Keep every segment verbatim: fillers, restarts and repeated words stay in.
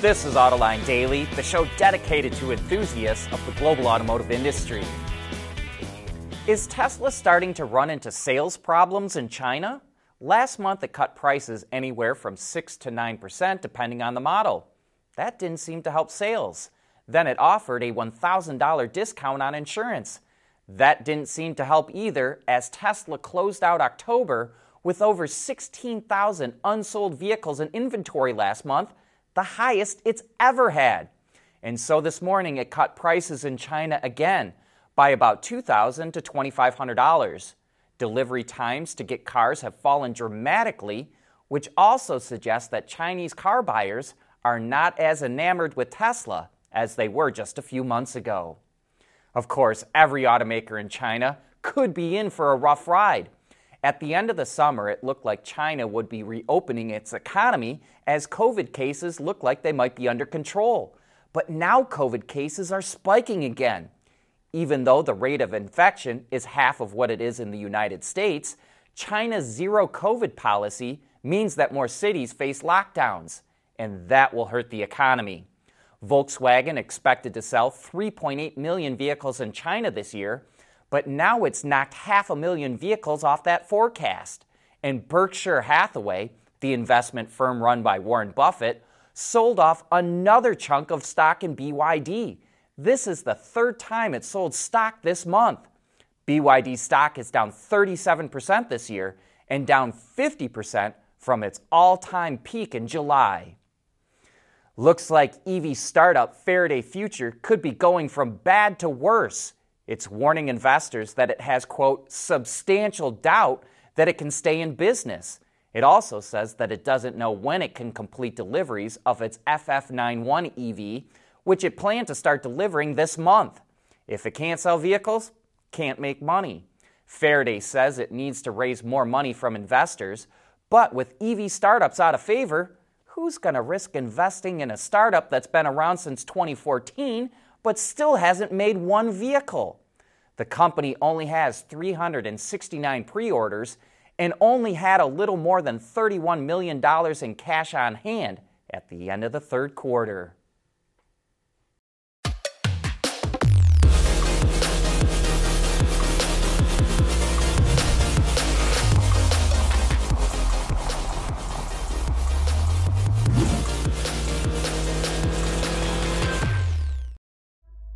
This is Autoline Daily, the show dedicated to enthusiasts of the global automotive industry. Is Tesla starting to run into sales problems in China? Last month it cut prices anywhere from six to nine percent depending on the model. That didn't seem to help sales. Then it offered a one thousand dollar discount on insurance. That didn't seem to help either, as Tesla closed out October with over sixteen thousand unsold vehicles in inventory last month, the highest it's ever had. And so this morning it cut prices in China again by about two thousand to twenty-five hundred dollars. Delivery times to get cars have fallen dramatically, which also suggests that Chinese car buyers are not as enamored with Tesla as they were just a few months ago. Of course, every automaker in China could be in for a rough ride. At the end of the summer, it looked like China would be reopening its economy as COVID cases looked like they might be under control. But now COVID cases are spiking again. Even though the rate of infection is half of what it is in the United States, China's zero COVID policy means that more cities face lockdowns, and that will hurt the economy. Volkswagen expected to sell three point eight million vehicles in China this year, but now it's knocked half a million vehicles off that forecast. And Berkshire Hathaway, the investment firm run by Warren Buffett, sold off another chunk of stock in B Y D. This is the third time it sold stock this month. B Y D stock is down thirty-seven percent this year and down fifty percent from its all-time peak in July. Looks like E V startup Faraday Future could be going from bad to worse. It's warning investors that it has, quote, substantial doubt that it can stay in business. It also says that it doesn't know when it can complete deliveries of its F F ninety-one E V, which it planned to start delivering this month. If it can't sell vehicles, can't make money. Faraday says it needs to raise more money from investors, but with E V startups out of favor, who's going to risk investing in a startup that's been around since twenty fourteen but still hasn't made one vehicle? The company only has three hundred sixty-nine pre-orders and only had a little more than thirty-one million dollars in cash on hand at the end of the third quarter.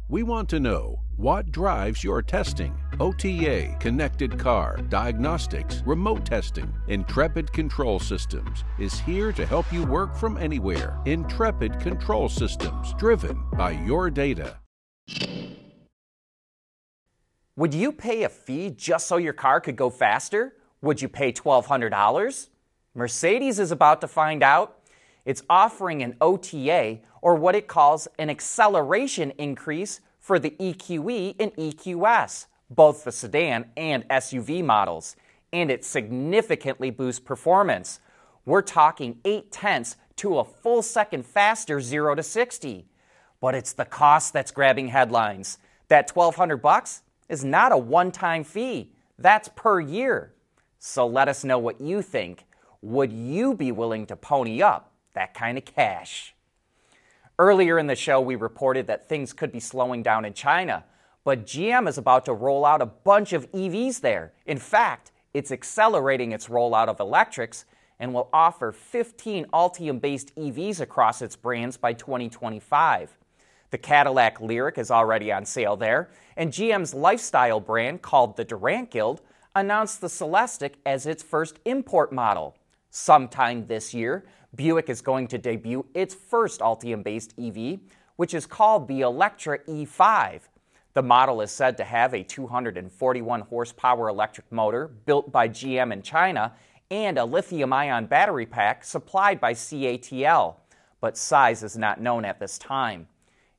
We want to know what drives your testing. O T A, connected car, diagnostics, remote testing. Intrepid Control Systems is here to help you work from anywhere. Intrepid Control Systems, driven by your data. Would you pay a fee just so your car could go faster? Would you pay twelve hundred dollars? Mercedes is about to find out. It's offering an O T A, or what it calls an acceleration increase, for the E Q E and E Q S, both the sedan and S U V models, and it significantly boosts performance. We're talking eight tenths to a full second faster zero to sixty. But it's the cost that's grabbing headlines. That twelve hundred bucks is not a one-time fee. That's per year. So let us know what you think. Would you be willing to pony up that kind of cash? Earlier in the show, we reported that things could be slowing down in China, but G M is about to roll out a bunch of E Vs there. In fact, it's accelerating its rollout of electrics and will offer fifteen Ultium-based E Vs across its brands by twenty twenty-five. The Cadillac Lyriq is already on sale there, and G M's lifestyle brand called the Durant Guild announced the Celestiq as its first import model. Sometime this year, Buick is going to debut its first Ultium-based E V, which is called the Electra E five. The model is said to have a two hundred forty-one horsepower electric motor built by G M in China and a lithium-ion battery pack supplied by C A T L, but size is not known at this time.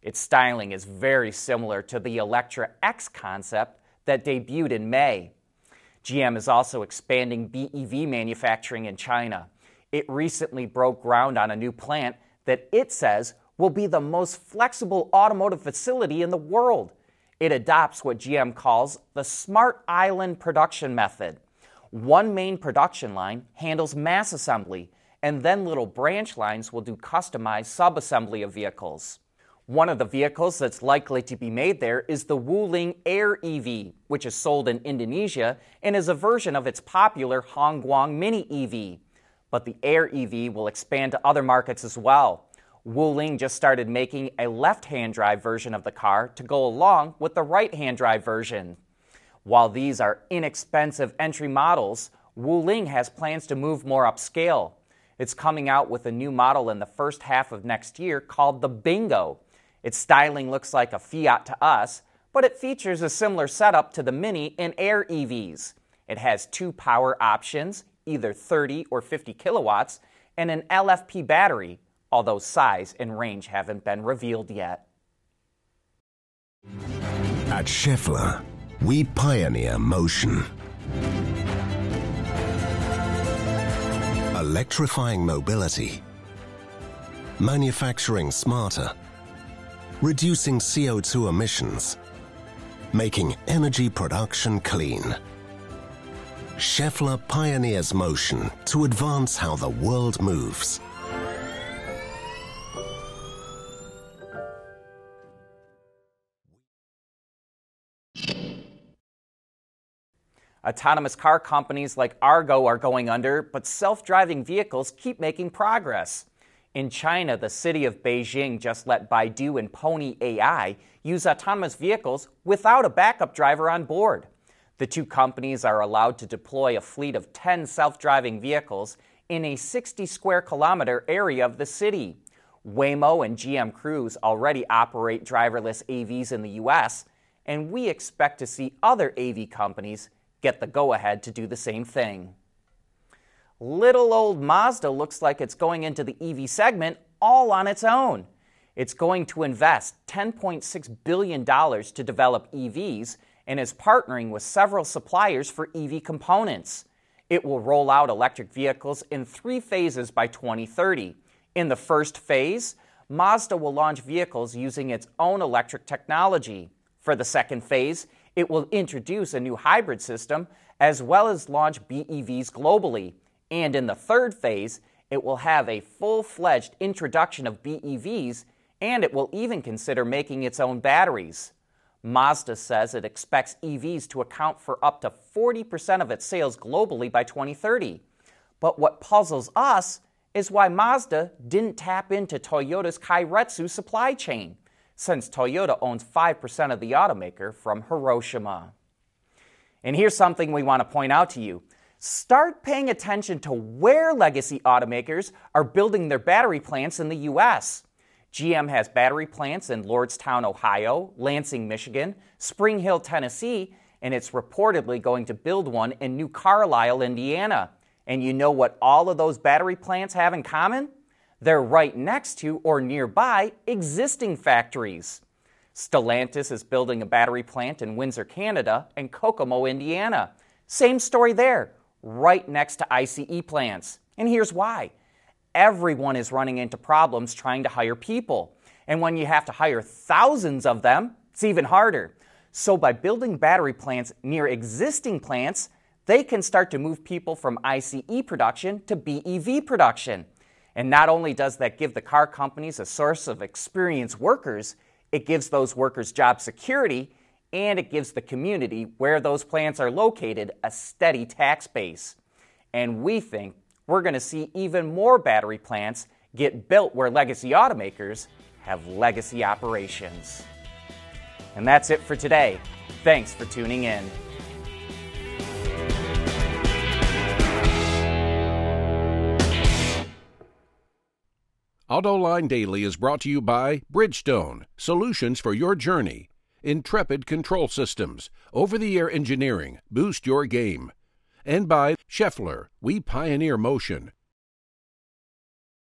Its styling is very similar to the Electra X concept that debuted in May. G M is also expanding B E V manufacturing in China. It recently broke ground on a new plant that it says will be the most flexible automotive facility in the world. It adopts what G M calls the Smart Island production method. One main production line handles mass assembly, and then little branch lines will do customized sub-assembly of vehicles. One of the vehicles that's likely to be made there is the Wuling Air E V, which is sold in Indonesia and is a version of its popular Hongguang Mini E V. But the Air E V will expand to other markets as well. Wuling just started making a left-hand drive version of the car to go along with the right-hand drive version. While these are inexpensive entry models, Wuling has plans to move more upscale. It's coming out with a new model in the first half of next year called the Bingo. Its styling looks like a Fiat to us, but it features a similar setup to the Mini and Air E Vs. It has two power options, either thirty or fifty kilowatts, and an L F P battery, although size and range haven't been revealed yet. At Schaeffler, we pioneer motion. Electrifying mobility. Manufacturing smarter. Reducing C O two emissions, making energy production clean. Schaeffler pioneers motion to advance how the world moves. Autonomous car companies like Argo are going under, but self-driving vehicles keep making progress. In China, the city of Beijing just let Baidu and Pony A I use autonomous vehicles without a backup driver on board. The two companies are allowed to deploy a fleet of ten self-driving vehicles in a sixty square kilometer area of the city. Waymo and G M Cruise already operate driverless A Vs in the U S, and we expect to see other A V companies get the go-ahead to do the same thing. Little old Mazda looks like it's going into the E V segment all on its own. It's going to invest ten point six billion dollars to develop E Vs and is partnering with several suppliers for E V components. It will roll out electric vehicles in three phases by twenty thirty. In the first phase, Mazda will launch vehicles using its own electric technology. For the second phase, it will introduce a new hybrid system as well as launch B E Vs globally. And in the third phase, it will have a full-fledged introduction of B E Vs, and it will even consider making its own batteries. Mazda says it expects E Vs to account for up to forty percent of its sales globally by twenty thirty. But what puzzles us is why Mazda didn't tap into Toyota's Kairetsu supply chain, since Toyota owns five percent of the automaker from Hiroshima. And here's something we want to point out to you. Start paying attention to where legacy automakers are building their battery plants in the U S. G M has battery plants in Lordstown, Ohio, Lansing, Michigan, Spring Hill, Tennessee, and it's reportedly going to build one in New Carlisle, Indiana. And you know what all of those battery plants have in common? They're right next to or nearby existing factories. Stellantis is building a battery plant in Windsor, Canada, and Kokomo, Indiana. Same story there. Right next to ICE plants. And here's why. Everyone is running into problems trying to hire people. And when you have to hire thousands of them, it's even harder. So by building battery plants near existing plants, they can start to move people from ICE production to B E V production. And not only does that give the car companies a source of experienced workers, it gives those workers job security, and it gives the community where those plants are located a steady tax base. And we think we're going to see even more battery plants get built where legacy automakers have legacy operations. And that's it for today. Thanks for tuning in. AutoLine Daily is brought to you by Bridgestone, solutions for your journey. Intrepid Control Systems, over-the-air engineering, boost your game. And by Schaeffler, we pioneer motion.